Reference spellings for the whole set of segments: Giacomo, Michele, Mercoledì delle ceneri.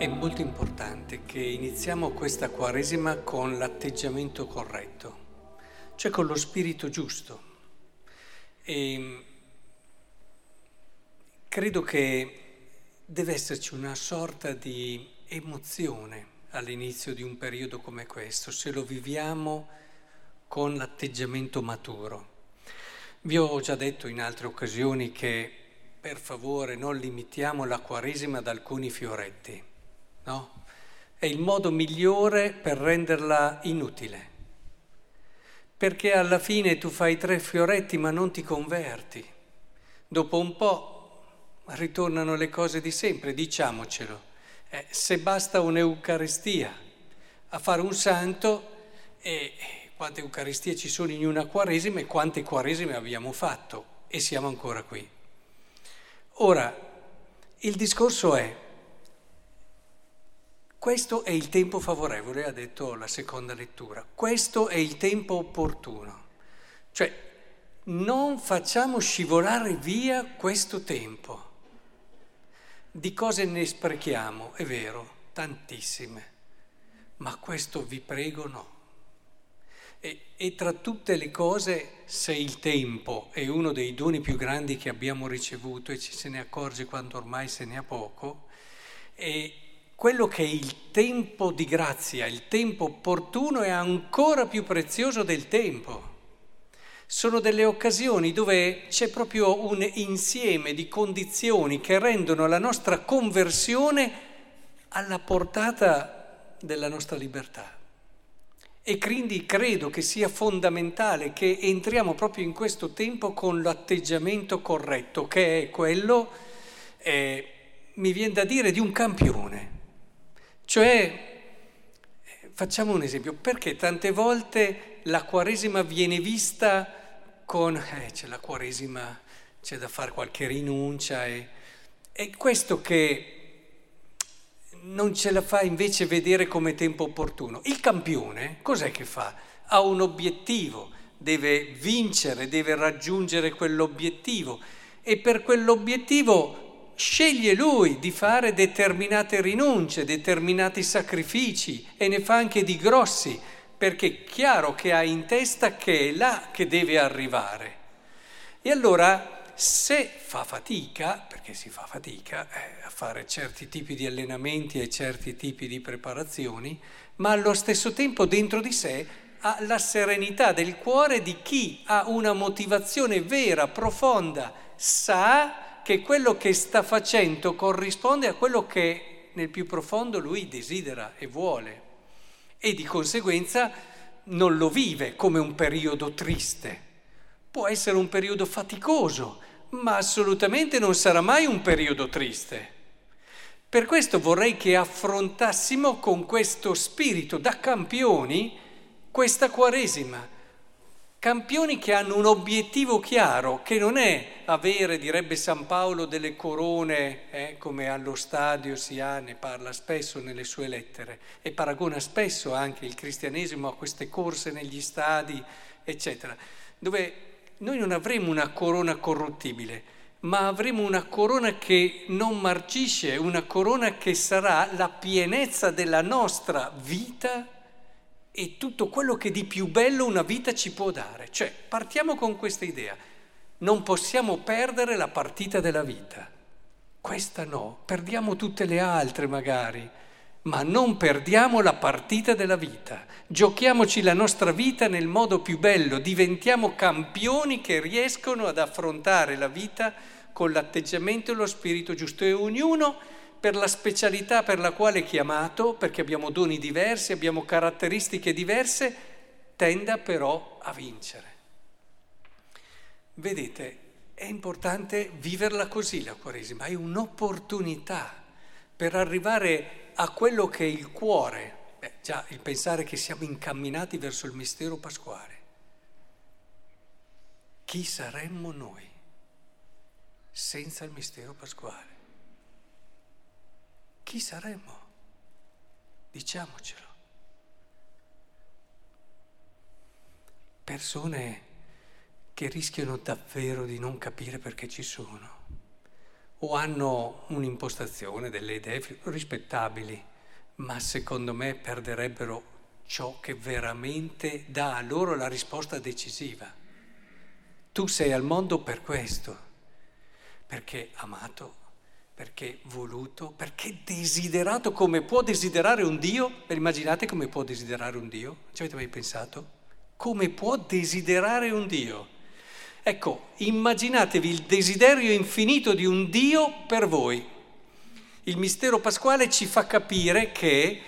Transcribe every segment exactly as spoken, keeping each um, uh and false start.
È molto importante che iniziamo questa Quaresima con l'atteggiamento corretto, cioè con lo spirito giusto. E credo che deve esserci una sorta di emozione all'inizio di un periodo come questo, se lo viviamo con l'atteggiamento maturo. Vi ho già detto in altre occasioni che per favore non limitiamo la Quaresima ad alcuni fioretti, no? È il modo migliore per renderla inutile, perché alla fine tu fai tre fioretti ma non ti converti. Dopo un po' ritornano le cose di sempre, diciamocelo. Eh, se basta un'Eucaristia a fare un santo, e eh, quante Eucaristie ci sono in una Quaresima e quante Quaresime abbiamo fatto e siamo ancora qui. Ora, il discorso è, questo è il tempo favorevole, ha detto la seconda lettura, questo è il tempo opportuno, cioè non facciamo scivolare via questo tempo. Di cose ne sprechiamo, è vero, tantissime, ma questo vi prego no. E, e tra tutte le cose, se il tempo è uno dei doni più grandi che abbiamo ricevuto e ci se ne accorge quando ormai se ne ha poco, e quello che è il tempo di grazia, il tempo opportuno, è ancora più prezioso del tempo. Sono delle occasioni dove c'è proprio un insieme di condizioni che rendono la nostra conversione alla portata della nostra libertà. E quindi credo che sia fondamentale che entriamo proprio in questo tempo con l'atteggiamento corretto, che è quello, eh, mi viene da dire, di un campione. Cioè, facciamo un esempio, perché tante volte la Quaresima viene vista con eh, c'è la Quaresima, c'è da fare qualche rinuncia, e, e questo che non ce la fa invece vedere come tempo opportuno. Il campione cos'è che fa? Ha un obiettivo, deve vincere, deve raggiungere quell'obiettivo, e per quell'obiettivo sceglie lui di fare determinate rinunce, determinati sacrifici, e ne fa anche di grossi, perché è chiaro che ha in testa che è là che deve arrivare. E allora, se fa fatica, perché si fa fatica eh, a fare certi tipi di allenamenti e certi tipi di preparazioni, ma allo stesso tempo dentro di sé ha la serenità del cuore di chi ha una motivazione vera, profonda, sa che quello che sta facendo corrisponde a quello che nel più profondo lui desidera e vuole, e di conseguenza non lo vive come un periodo triste. Può essere un periodo faticoso, ma assolutamente non sarà mai un periodo triste. Per questo vorrei che affrontassimo con questo spirito da campioni questa Quaresima. Campioni che hanno un obiettivo chiaro, che non è avere, direbbe San Paolo, delle corone, eh, come allo stadio si ha, ne parla spesso nelle sue lettere, e paragona spesso anche il cristianesimo a queste corse negli stadi, eccetera, dove noi non avremo una corona corruttibile, ma avremo una corona che non marcisce, una corona che sarà la pienezza della nostra vita e tutto quello che di più bello una vita ci può dare. Cioè, partiamo con questa idea, non possiamo perdere la partita della vita. Questa no, perdiamo tutte le altre magari, ma non perdiamo la partita della vita, giochiamoci la nostra vita nel modo più bello, diventiamo campioni che riescono ad affrontare la vita con l'atteggiamento e lo spirito giusto, e ognuno per la specialità per la quale è chiamato, perché abbiamo doni diversi, abbiamo caratteristiche diverse, tenda però a vincere. Vedete, è importante viverla così la Quaresima, è un'opportunità per arrivare a quello che è il cuore, beh, già il pensare che siamo incamminati verso il mistero pasquale. Chi saremmo noi senza il mistero pasquale? Chi saremmo? Diciamocelo. Persone che rischiano davvero di non capire perché ci sono, o hanno un'impostazione, delle idee rispettabili, ma secondo me perderebbero ciò che veramente dà a loro la risposta decisiva. Tu sei al mondo per questo, perché amato, perché voluto, perché desiderato come può desiderare un Dio. Per immaginate come può desiderare un Dio? Ci avete mai pensato? Come può desiderare un Dio? Ecco, immaginatevi il desiderio infinito di un Dio per voi. Il mistero pasquale ci fa capire che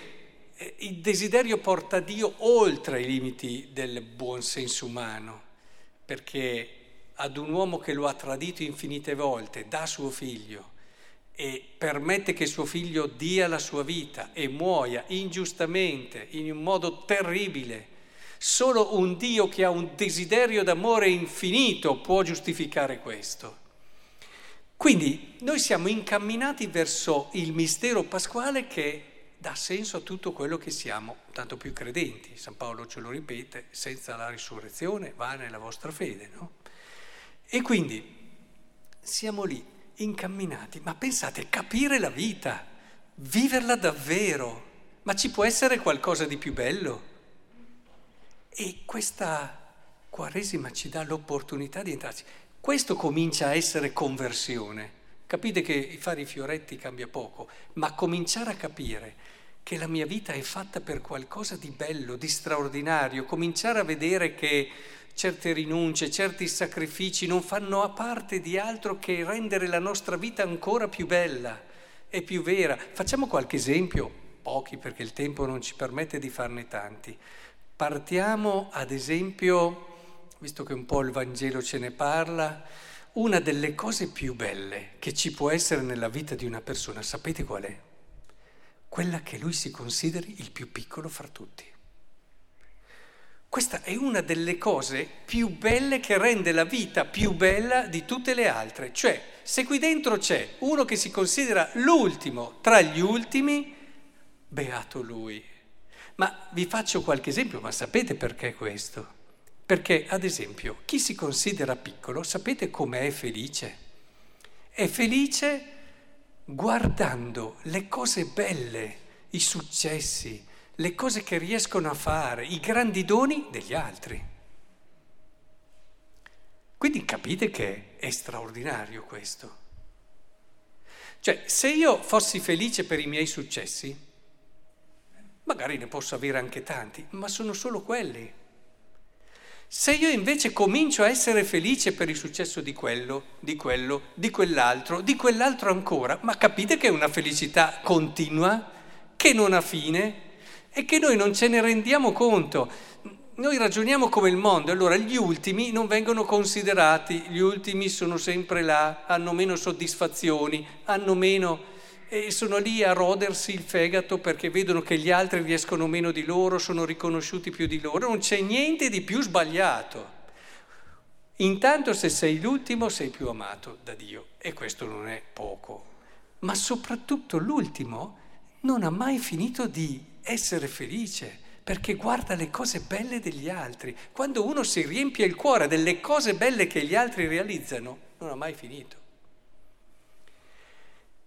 il desiderio porta Dio oltre i limiti del buon senso umano, perché ad un uomo che lo ha tradito infinite volte dà suo figlio e permette che suo figlio dia la sua vita e muoia ingiustamente, in un modo terribile. Solo un Dio che ha un desiderio d'amore infinito può giustificare questo. Quindi noi siamo incamminati verso il mistero pasquale che dà senso a tutto quello che siamo, tanto più credenti. San Paolo ce lo ripete: senza la risurrezione vana è la vostra fede, no? E quindi siamo lì, incamminati, ma pensate, capire la vita, viverla davvero, ma ci può essere qualcosa di più bello? E questa Quaresima ci dà l'opportunità di entrarci. Questo comincia a essere conversione. Capite che fare i fioretti cambia poco, ma cominciare a capire che la mia vita è fatta per qualcosa di bello, di straordinario, cominciare a vedere che certe rinunce, certi sacrifici non fanno a parte di altro che rendere la nostra vita ancora più bella e più vera. Facciamo qualche esempio, pochi perché il tempo non ci permette di farne tanti. Partiamo ad esempio, visto che un po' il Vangelo ce ne parla, una delle cose più belle che ci può essere nella vita di una persona, sapete qual è? Quella che lui si consideri il più piccolo fra tutti. Questa è una delle cose più belle che rende la vita più bella di tutte le altre. Cioè, se qui dentro c'è uno che si considera l'ultimo tra gli ultimi, beato lui. Ma vi faccio qualche esempio, ma sapete perché questo? Perché, ad esempio, chi si considera piccolo, sapete com'è felice? È felice guardando le cose belle, i successi, le cose che riescono a fare, i grandi doni degli altri. Quindi capite che è straordinario questo. Cioè, se io fossi felice per i miei successi, magari ne posso avere anche tanti, ma sono solo quelli. Se io invece comincio a essere felice per il successo di quello, di quello, di quell'altro, di quell'altro ancora, ma capite che è una felicità continua, che non ha fine e che noi non ce ne rendiamo conto. Noi ragioniamo come il mondo, allora gli ultimi non vengono considerati, gli ultimi sono sempre là, hanno meno soddisfazioni, hanno meno... e sono lì a rodersi il fegato perché vedono che gli altri riescono meno di loro, sono riconosciuti più di loro, non c'è niente di più sbagliato. Intanto se sei l'ultimo sei più amato da Dio, e questo non è poco. Ma soprattutto l'ultimo non ha mai finito di essere felice, perché guarda le cose belle degli altri. Quando uno si riempie il cuore delle cose belle che gli altri realizzano, non ha mai finito.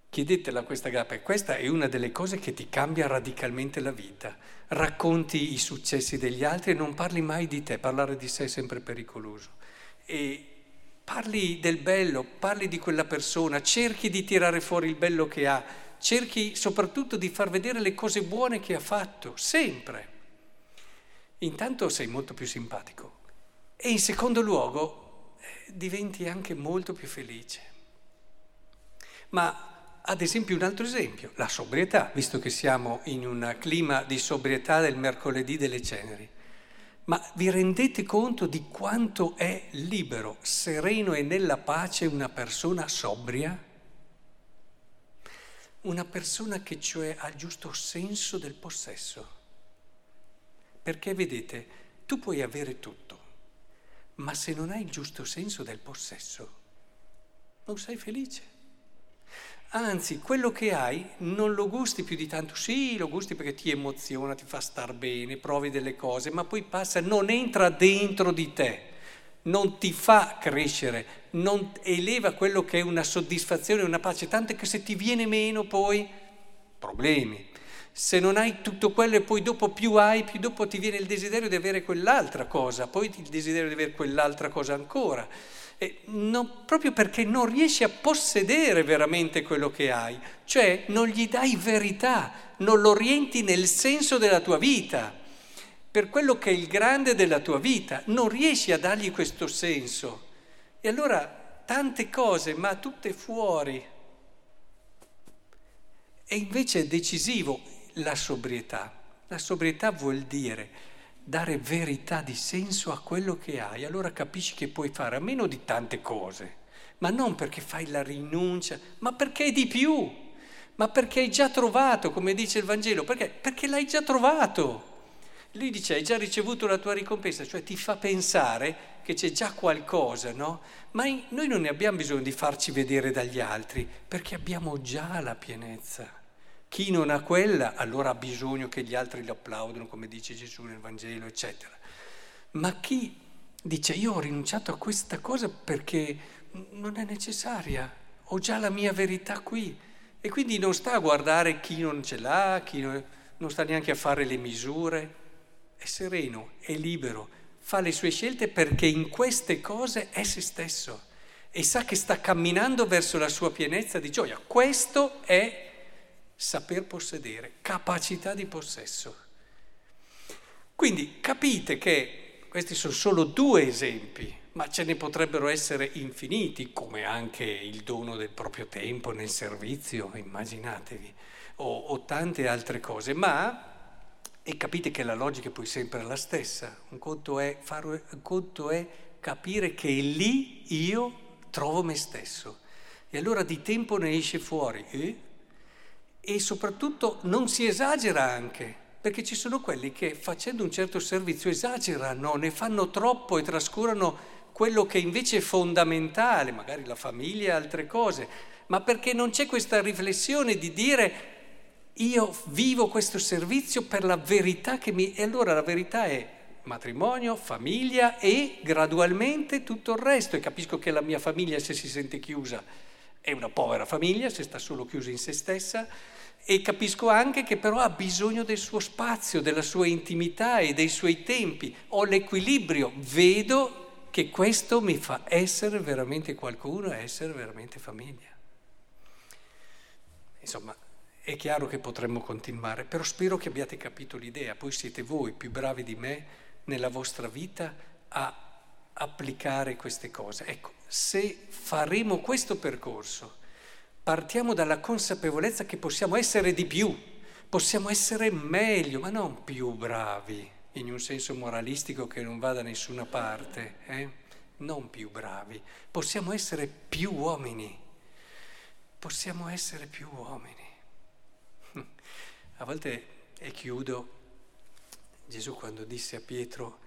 Chiedetela a questa gapa, questa è una delle cose che ti cambia radicalmente la vita. Racconti i successi degli altri e non parli mai di te, parlare di sé è sempre pericoloso. E parli del bello, parli di quella persona, cerchi di tirare fuori il bello che ha, cerchi soprattutto di far vedere le cose buone che ha fatto, sempre. Intanto sei molto più simpatico e in secondo luogo eh, diventi anche molto più felice. Ma ad esempio un altro esempio, la sobrietà, visto che siamo in un clima di sobrietà del mercoledì delle ceneri. Ma vi rendete conto di quanto è libero, sereno e nella pace una persona sobria? Una persona che cioè ha il giusto senso del possesso. Perché vedete, tu puoi avere tutto, ma se non hai il giusto senso del possesso, non sei felice. Anzi, quello che hai non lo gusti più di tanto. Sì, lo gusti perché ti emoziona, ti fa star bene, provi delle cose, ma poi passa, non entra dentro di te, non ti fa crescere, non eleva quello che è una soddisfazione, una pace, tanto che se ti viene meno poi problemi. Se non hai tutto quello e poi dopo più hai, più dopo ti viene il desiderio di avere quell'altra cosa, poi il desiderio di avere quell'altra cosa ancora. E non, proprio perché non riesci a possedere veramente quello che hai, cioè non gli dai verità, non lo orienti nel senso della tua vita, per quello che è il grande della tua vita, non riesci a dargli questo senso. E allora tante cose, ma tutte fuori. E invece è decisivo la sobrietà. La sobrietà vuol dire dare verità di senso a quello che hai. Allora capisci che puoi fare a meno di tante cose, ma non perché fai la rinuncia, ma perché è di più, ma perché hai già trovato, come dice il Vangelo, perché, perché l'hai già trovato. Lui dice, hai già ricevuto la tua ricompensa, cioè ti fa pensare che c'è già qualcosa, no? Ma noi non ne abbiamo bisogno di farci vedere dagli altri, perché abbiamo già la pienezza. Chi non ha quella, allora ha bisogno che gli altri lo applaudano, come dice Gesù nel Vangelo, eccetera. Ma chi dice, io ho rinunciato a questa cosa perché non è necessaria, ho già la mia verità qui. E quindi non sta a guardare chi non ce l'ha, chi non, non sta neanche a fare le misure. È sereno, è libero, fa le sue scelte perché in queste cose è se stesso e sa che sta camminando verso la sua pienezza di gioia. Questo è saper possedere, capacità di possesso. Quindi capite che questi sono solo due esempi, ma ce ne potrebbero essere infiniti, come anche il dono del proprio tempo nel servizio, immaginatevi, o, o tante altre cose, ma... E capite che la logica è poi sempre la stessa. Un conto è, fare, un conto è capire che lì io trovo me stesso. E allora di tempo ne esce fuori. Eh? E soprattutto non si esagera anche, perché ci sono quelli che facendo un certo servizio esagerano, ne fanno troppo e trascurano quello che invece è fondamentale, magari la famiglia e altre cose, ma perché non c'è questa riflessione di dire... Io vivo questo servizio per la verità che mi... E allora la verità è matrimonio, famiglia e gradualmente tutto il resto. E capisco che la mia famiglia, se si sente chiusa, è una povera famiglia, se sta solo chiusa in se stessa. E capisco anche che però ha bisogno del suo spazio, della sua intimità e dei suoi tempi. Ho l'equilibrio, vedo che questo mi fa essere veramente qualcuno, essere veramente famiglia. Insomma... È chiaro che potremmo continuare, però spero che abbiate capito l'idea. Poi siete voi più bravi di me nella vostra vita a applicare queste cose. Ecco, se faremo questo percorso, partiamo dalla consapevolezza che possiamo essere di più, possiamo essere meglio, ma non più bravi, in un senso moralistico che non va da nessuna parte, eh? Non più bravi. Possiamo essere più uomini, possiamo essere più uomini. A volte, e chiudo, Gesù quando disse a Pietro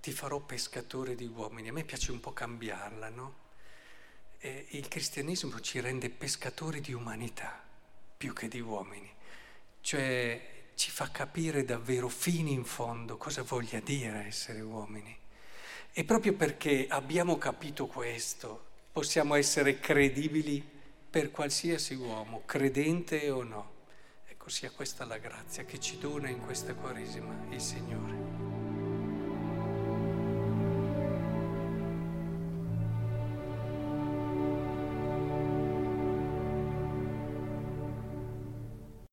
ti farò pescatore di uomini, a me piace un po' cambiarla, no? E il cristianesimo ci rende pescatori di umanità più che di uomini, cioè ci fa capire davvero fino in fondo cosa voglia dire essere uomini. E proprio perché abbiamo capito questo, possiamo essere credibili per qualsiasi uomo, credente o no. Sia questa la grazia che ci dona in questa Quaresima il Signore.